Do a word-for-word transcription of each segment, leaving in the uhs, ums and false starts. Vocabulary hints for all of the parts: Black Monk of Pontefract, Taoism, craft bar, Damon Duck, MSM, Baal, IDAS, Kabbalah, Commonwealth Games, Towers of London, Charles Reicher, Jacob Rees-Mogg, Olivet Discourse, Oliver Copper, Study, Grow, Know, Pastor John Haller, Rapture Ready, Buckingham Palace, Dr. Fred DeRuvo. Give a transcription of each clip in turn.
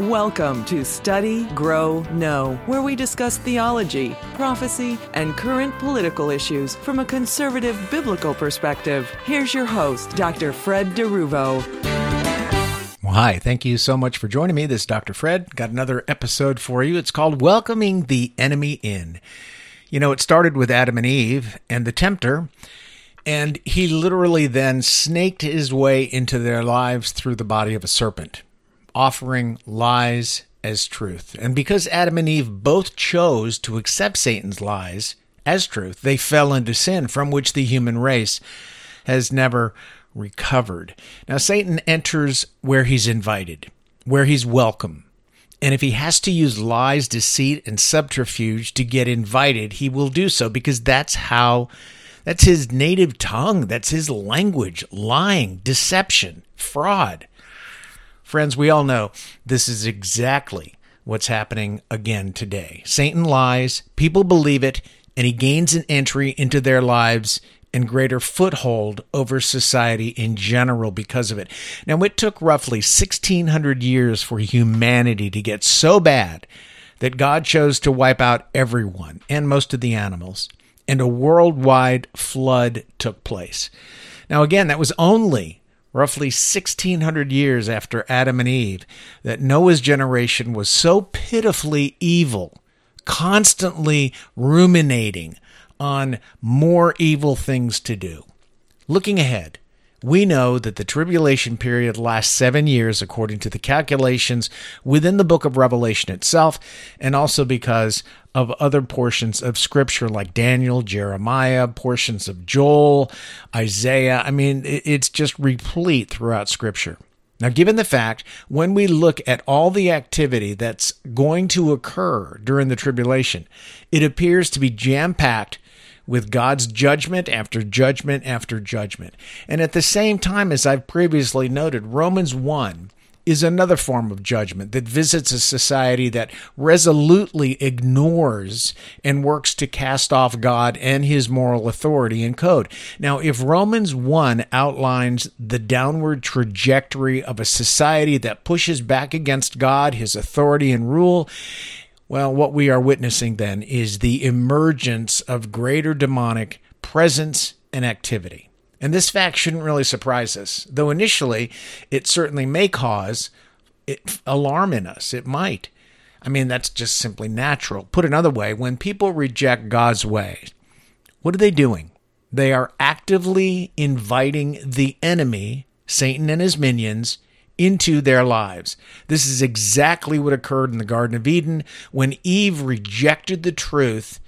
Welcome to Study, Grow, Know, where we discuss theology, prophecy, and current political issues from a conservative biblical perspective. Here's your host, Doctor Fred DeRuvo. Well, hi. Thank you so much for joining me. This is Doctor Fred. Got another episode for you. It's called Welcoming the Enemy In. You know, it started with Adam and Eve and the tempter. And he literally then snaked his way into their lives through the body of a serpent, offering lies as truth. And because Adam and Eve both chose to accept Satan's lies as truth, they fell into sin from which the human race has never recovered. Now, Satan enters where he's invited, where he's welcome. And if he has to use lies, deceit, and subterfuge to get invited, he will do so because that's how That's his native tongue. That's his language. Lying, deception, fraud. Friends, we all know this is exactly what's happening again today. Satan lies, people believe it, and he gains an entry into their lives and greater foothold over society in general because of it. Now, it took roughly sixteen hundred years for humanity to get so bad that God chose to wipe out everyone and most of the animals. And a worldwide flood took place. Now, again, that was only roughly sixteen hundred years after Adam and Eve that Noah's generation was so pitifully evil, constantly ruminating on more evil things to do. Looking ahead, we know that the tribulation period lasts seven years according to the calculations within the book of Revelation itself, and also because of other portions of Scripture like Daniel, Jeremiah, portions of Joel, Isaiah. I mean, it's just replete throughout Scripture. Now, given the fact, when we look at all the activity that's going to occur during the tribulation, it appears to be jam-packed with God's judgment after judgment after judgment. And at the same time, as I've previously noted, Romans one is another form of judgment that visits a society that resolutely ignores and works to cast off God and his moral authority and code. Now, if Romans one outlines the downward trajectory of a society that pushes back against God, his authority and rule, well, what we are witnessing then is the emergence of greater demonic presence and activity. And this fact shouldn't really surprise us, though initially it certainly may cause alarm in us. It might. I mean, that's just simply natural. Put another way, when people reject God's way, what are they doing? They are actively inviting the enemy, Satan and his minions, into their lives. This is exactly what occurred in the Garden of Eden when Eve rejected the truth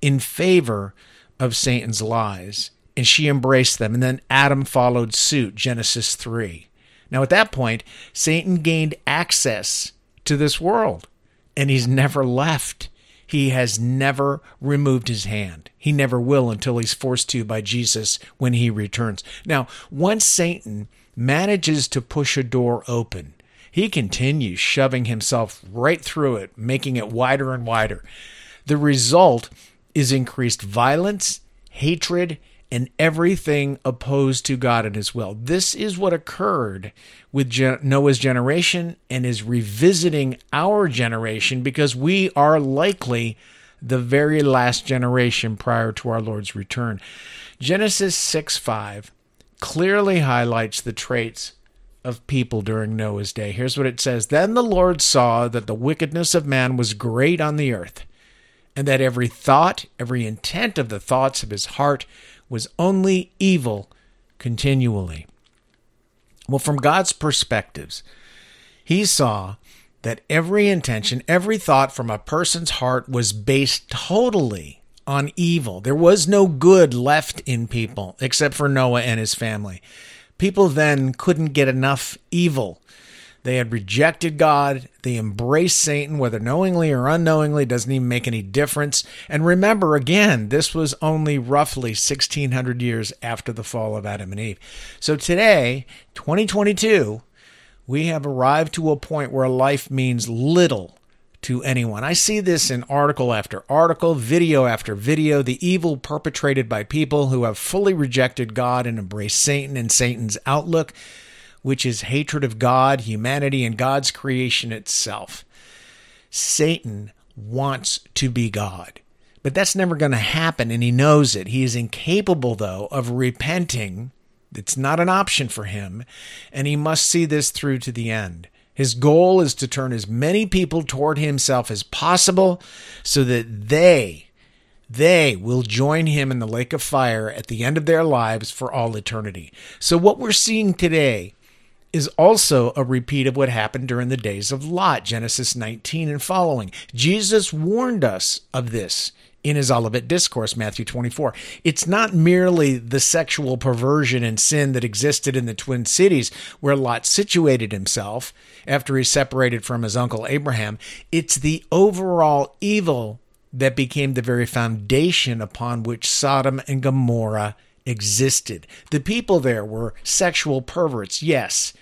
in favor of Satan's lies. And she embraced them. And then Adam followed suit, Genesis three. Now, at that point, Satan gained access to this world, and he's never left. He has never removed his hand. He never will until he's forced to by Jesus when he returns. Now, once Satan manages to push a door open, he continues shoving himself right through it, making it wider and wider. The result is increased violence, hatred, and everything opposed to God and his will. This is what occurred with Noah's generation and is revisiting our generation because we are likely the very last generation prior to our Lord's return. Genesis six five clearly highlights the traits of people during Noah's day. Here's what it says. Then the Lord saw that the wickedness of man was great on the earth, and that every thought, every intent of the thoughts of his heart was only evil continually. Well, from God's perspectives, he saw that every intention, every thought from a person's heart was based totally on evil. There was no good left in people, except for Noah and his family. People then couldn't get enough evil. They had rejected God. They embraced Satan, whether knowingly or unknowingly, doesn't even make any difference. And remember, again, this was only roughly sixteen hundred years after the fall of Adam and Eve. So today, twenty twenty-two, we have arrived to a point where life means little to anyone. I see this in article after article, video after video, the evil perpetrated by people who have fully rejected God and embraced Satan and Satan's outlook. which is hatred of God, humanity, and God's creation itself. Satan wants to be God, but that's never going to happen, and he knows it. He is incapable, though, of repenting. It's not an option for him, and he must see this through to the end. His goal is to turn as many people toward himself as possible so that they, they will join him in the lake of fire at the end of their lives for all eternity. So what we're seeing today is also a repeat of what happened during the days of Lot, Genesis nineteen and following. Jesus warned us of this in his Olivet Discourse, Matthew twenty-four. It's not merely the sexual perversion and sin that existed in the Twin Cities where Lot situated himself after he separated from his uncle Abraham. It's the overall evil that became the very foundation upon which Sodom and Gomorrah existed. The people there were sexual perverts, yes,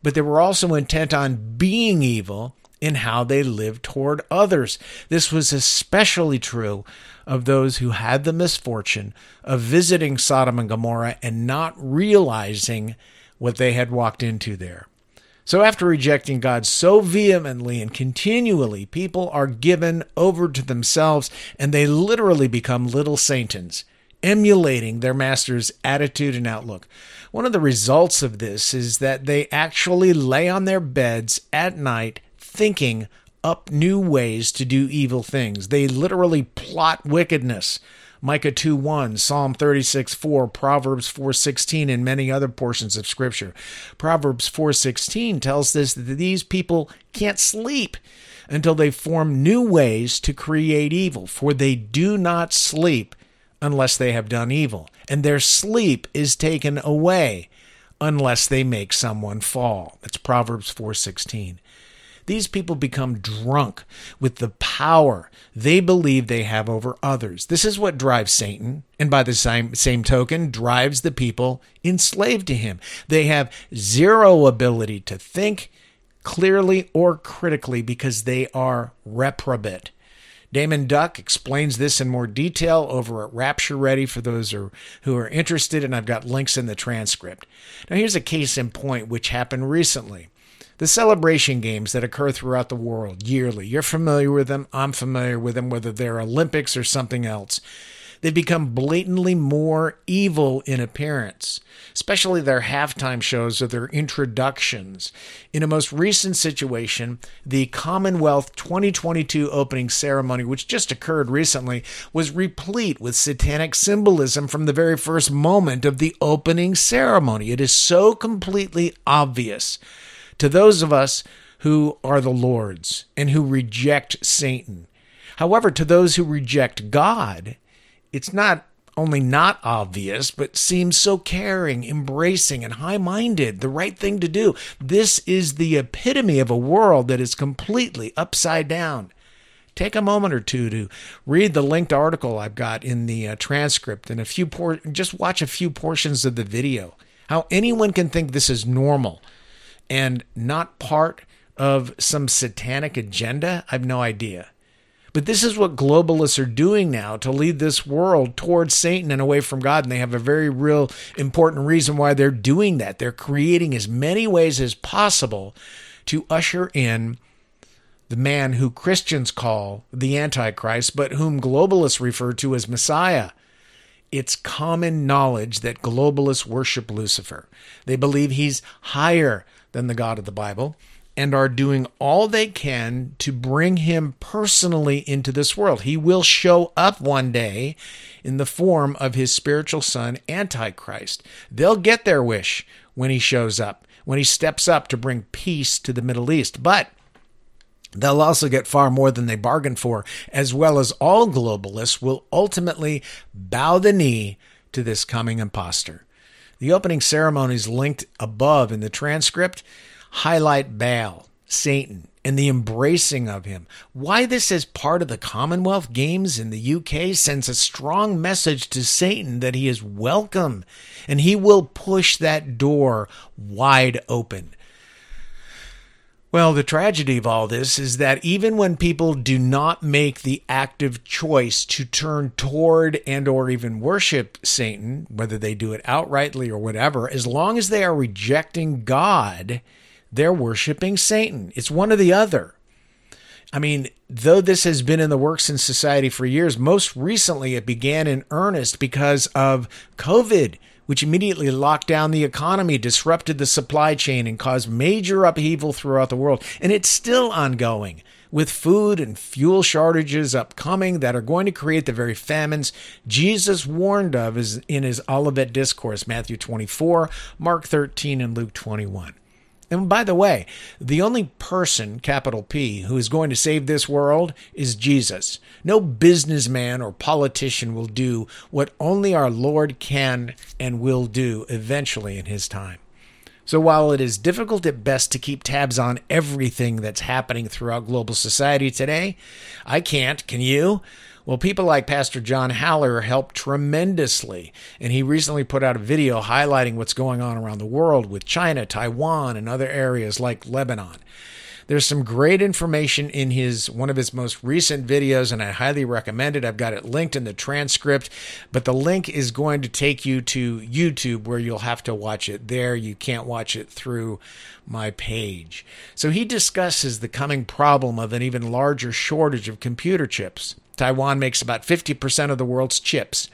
but they were also intent on being evil in how they lived toward others. This was especially true of those who had the misfortune of visiting Sodom and Gomorrah and not realizing what they had walked into there. So after rejecting God so vehemently and continually, people are given over to themselves and they literally become little Satans, emulating their master's attitude and outlook. One of the results of this is that they actually lay on their beds at night thinking up new ways to do evil things. They literally plot wickedness. Micah two one, Psalm thirty-six four, Proverbs four sixteen, and many other portions of Scripture. Proverbs four sixteen tells us that these people can't sleep until they form new ways to create evil, for they do not sleep unless they have done evil, and their sleep is taken away unless they make someone fall. That's Proverbs four sixteen. These people become drunk with the power they believe they have over others. This is what drives Satan, and by the same, same token, drives the people enslaved to him. They have zero ability to think clearly or critically because they are reprobate. Damon Duck explains this in more detail over at Rapture Ready for those who are interested, and I've got links in the transcript. Now, here's a case in point which happened recently. The celebration games that occur throughout the world yearly. You're familiar with them. I'm familiar with them, whether they're Olympics or something else. They become blatantly more evil in appearance, especially their halftime shows or their introductions. In a most recent situation, the Commonwealth twenty twenty-two opening ceremony, which just occurred recently, was replete with satanic symbolism from the very first moment of the opening ceremony. It is so completely obvious to those of us who are the Lord's and who reject Satan. However, to those who reject God, it's not only not obvious, but seems so caring, embracing, and high-minded, the right thing to do. This is the epitome of a world that is completely upside down. Take a moment or two to read the linked article I've got in the uh, transcript and a few por- just watch a few portions of the video. How anyone can think this is normal and not part of some satanic agenda, I've no idea. But this is what globalists are doing now to lead this world towards Satan and away from God, and they have a very real important reason why they're doing that. They're creating as many ways as possible to usher in the man who Christians call the Antichrist, but whom globalists refer to as Messiah. It's common knowledge that globalists worship Lucifer. They believe he's higher than the God of the Bible and are doing all they can to bring him personally into this world. He will show up one day in the form of his spiritual son, Antichrist. They'll get their wish when he shows up, when he steps up to bring peace to the Middle East. But they'll also get far more than they bargained for, as well as all globalists will ultimately bow the knee to this coming imposter. The opening ceremonies linked above in the transcript highlight Baal, Satan, and the embracing of him. Why this is part of the Commonwealth Games in the U K sends a strong message to Satan that he is welcome, and he will push that door wide open. Well, the tragedy of all this is that even when people do not make the active choice to turn toward and or even worship Satan, whether they do it outrightly or whatever, as long as they are rejecting God, they're worshiping Satan. It's one or the other. I mean, though this has been in the works in society for years, most recently it began in earnest because of COVID, which immediately locked down the economy, disrupted the supply chain, and caused major upheaval throughout the world. And it's still ongoing, with food and fuel shortages upcoming that are going to create the very famines Jesus warned of in his Olivet Discourse, Matthew twenty-four, Mark thirteen, and Luke twenty-one. And by the way, the only person, capital P, who is going to save this world is Jesus. No businessman or politician will do what only our Lord can and will do eventually in his time. So while it is difficult at best to keep tabs on everything that's happening throughout global society today, I can't, can you? Well, people like Pastor John Haller helped tremendously, and he recently put out a video highlighting what's going on around the world with China, Taiwan, and other areas like Lebanon. There's some great information in his one of his most recent videos, and I highly recommend it. I've got it linked in the transcript, but the link is going to take you to YouTube where you'll have to watch it there. You can't watch it through my page. So he discusses the coming problem of an even larger shortage of computer chips. Taiwan makes about fifty percent of the world's chips.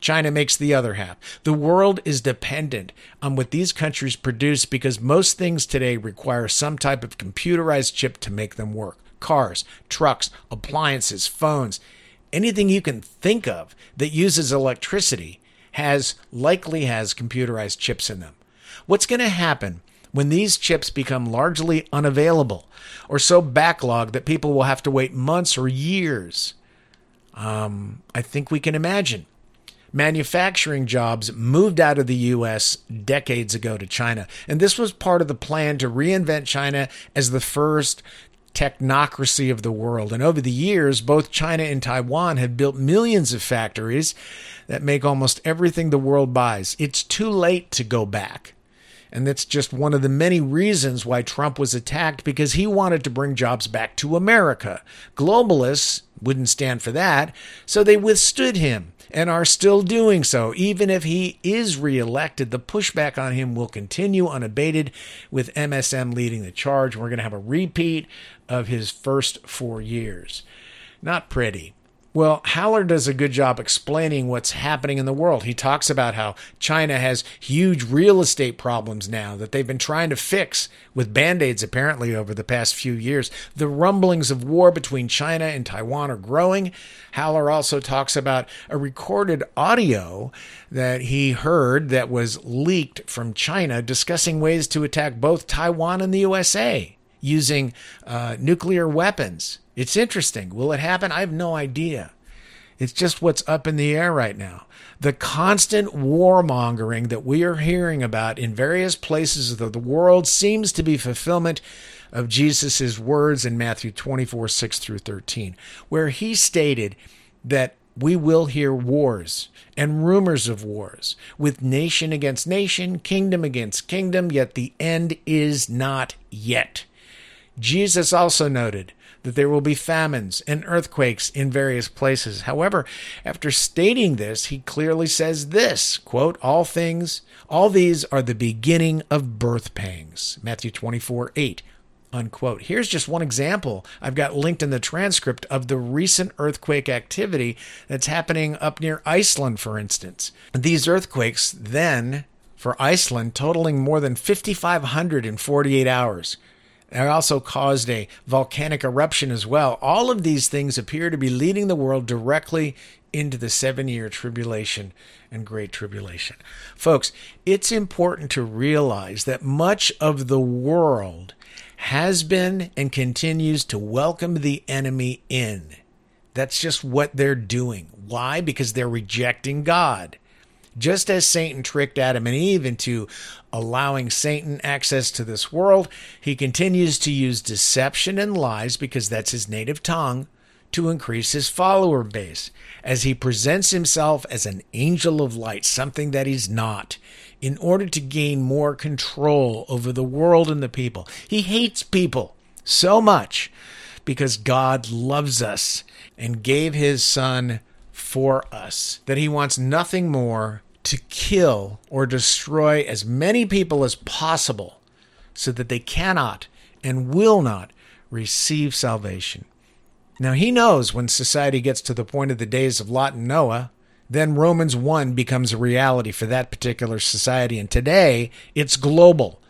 China makes the other half. The world is dependent on what these countries produce because most things today require some type of computerized chip to make them work. Cars, trucks, appliances, phones, anything you can think of that uses electricity has likely has computerized chips in them. What's going to happen when these chips become largely unavailable or so backlogged that people will have to wait months or years? Um, I think we can imagine. Manufacturing jobs moved out of the U S decades ago to China, and this was part of the plan to reinvent China as the first technocracy of the world. And over the years, both China and Taiwan have built millions of factories that make almost everything the world buys. It's too late to go back. And that's just one of the many reasons why Trump was attacked, because he wanted to bring jobs back to America. Globalists wouldn't stand for that, so they withstood him and are still doing so. Even if he is reelected, the pushback on him will continue unabated, with M S M leading the charge. We're going to have a repeat of his first four years. Not pretty. Well, Haller does a good job explaining what's happening in the world. He talks about how China has huge real estate problems now that they've been trying to fix with Band-Aids apparently over the past few years. The rumblings of war between China and Taiwan are growing. Haller also talks about a recorded audio that he heard that was leaked from China discussing ways to attack both Taiwan and the U S A using uh, nuclear weapons. It's interesting. Will it happen? I have no idea. It's just what's up in the air right now. The constant warmongering that we are hearing about in various places of the world seems to be fulfillment of Jesus' words in Matthew twenty-four, six through thirteen, where he stated that we will hear wars and rumors of wars, with nation against nation, kingdom against kingdom, yet the end is not yet. Jesus also noted that there will be famines and earthquakes in various places. However, after stating this, he clearly says this, quote, all things, all these are the beginning of birth pangs, Matthew twenty-four, eight, unquote. Here's just one example I've got linked in the transcript of the recent earthquake activity that's happening up near Iceland, for instance. These earthquakes then for Iceland totaling more than fifty-five hundred in forty-eight hours. It also caused a volcanic eruption as well. All of these things appear to be leading the world directly into the seven-year tribulation and great tribulation. Folks, it's important to realize that much of the world has been and continues to welcome the enemy in. That's just what they're doing. Why? Because they're rejecting God. Just as Satan tricked Adam and Eve into allowing Satan access to this world, he continues to use deception and lies, because that's his native tongue, to increase his follower base as he presents himself as an angel of light, something that he's not, in order to gain more control over the world and the people. He hates people. so much because God loves us and gave his son for us, that he wants nothing more to kill or destroy as many people as possible so that they cannot and will not receive salvation. Now, he knows when society gets to the point of the days of Lot and Noah, then Romans one becomes a reality for that particular society. And today, it's global.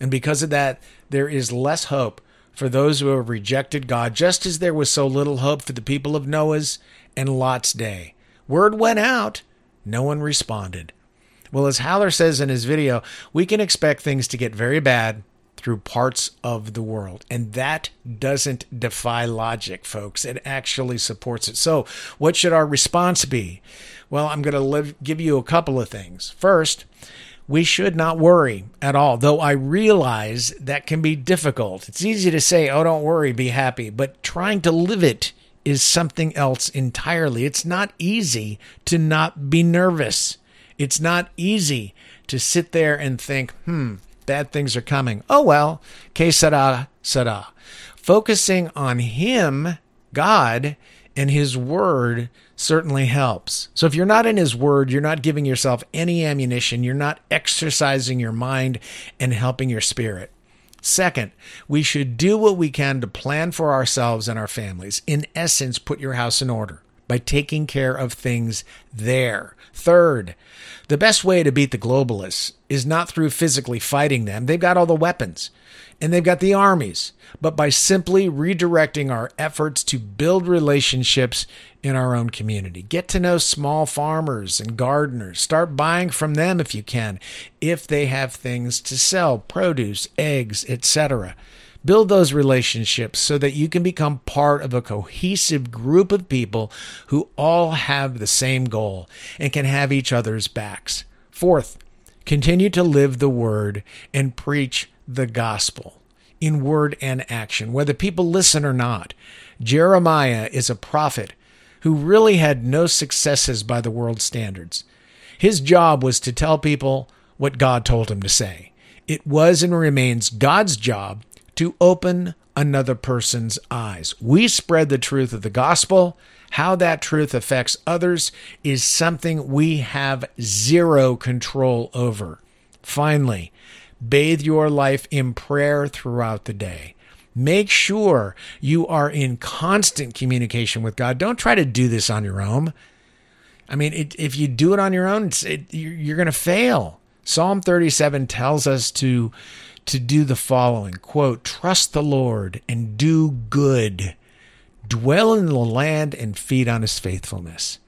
And because of that, there is less hope for those who have rejected God, just as there was so little hope for the people of Noah's and Lot's day. Word went out. No one responded. Well, as Haller says in his video, we can expect things to get very bad through parts of the world. And that doesn't defy logic, folks. It actually supports it. So what should our response be? Well, I'm going to live, give you a couple of things. First, we should not worry at all, though I realize that can be difficult. It's easy to say, oh, don't worry, be happy. But trying to live it is something else entirely. It's not easy to not be nervous. It's not easy to sit there and think, hmm, bad things are coming. Oh, well, que sera, sera. Focusing on him, God, and his word certainly helps. So if you're not in his word, you're not giving yourself any ammunition. You're not exercising your mind and helping your spirit. Second, we should do what we can to plan for ourselves and our families. In essence, put your house in order by taking care of things there. Third, the best way to beat the globalists is not through physically fighting them. They've got all the weapons and they've got the armies, but by simply redirecting our efforts to build relationships in our own community. Get to know small farmers and gardeners. Start buying from them if you can, if they have things to sell, produce, eggs, et cetera. Build those relationships so that you can become part of a cohesive group of people who all have the same goal and can have each other's backs. Fourth, continue to live the word and preach the gospel in word and action, whether people listen or not. Jeremiah is a prophet who really had no successes by the world's standards. His job was to tell people what God told him to say. It was and remains God's job to open another person's eyes. We spread the truth of the gospel. How that truth affects others is something we have zero control over. Finally, bathe your life in prayer throughout the day. Make sure you are in constant communication with God. Don't try to do this on your own. I mean, it, if you do it on your own, it, you're going to fail. Psalm thirty-seven tells us to to do the following, quote, trust the Lord and do good, dwell in the land and feed on his faithfulness.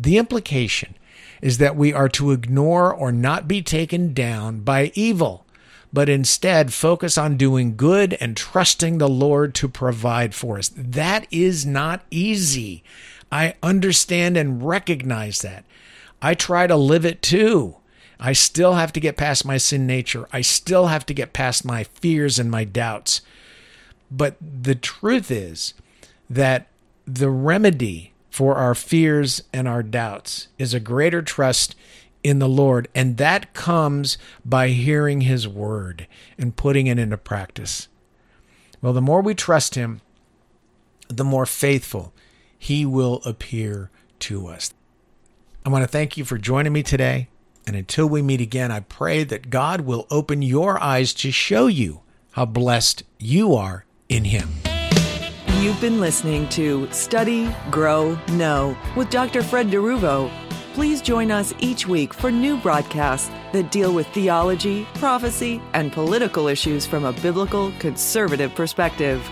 The implication is that we are to ignore or not be taken down by evil, but instead focus on doing good and trusting the Lord to provide for us. That is not easy. I understand and recognize that. I try to live it too. I still have to get past my sin nature. I still have to get past my fears and my doubts. But the truth is that the remedy for our fears and our doubts is a greater trust in the Lord. And that comes by hearing his word and putting it into practice. Well, the more we trust him, the more faithful he will appear to us. I want to thank you for joining me today. And until we meet again, I pray that God will open your eyes to show you how blessed you are in him. You've been listening to Study, Grow, Know with Doctor Fred DeRuvo. Please join us each week for new broadcasts that deal with theology, prophecy, and political issues from a biblical, conservative perspective.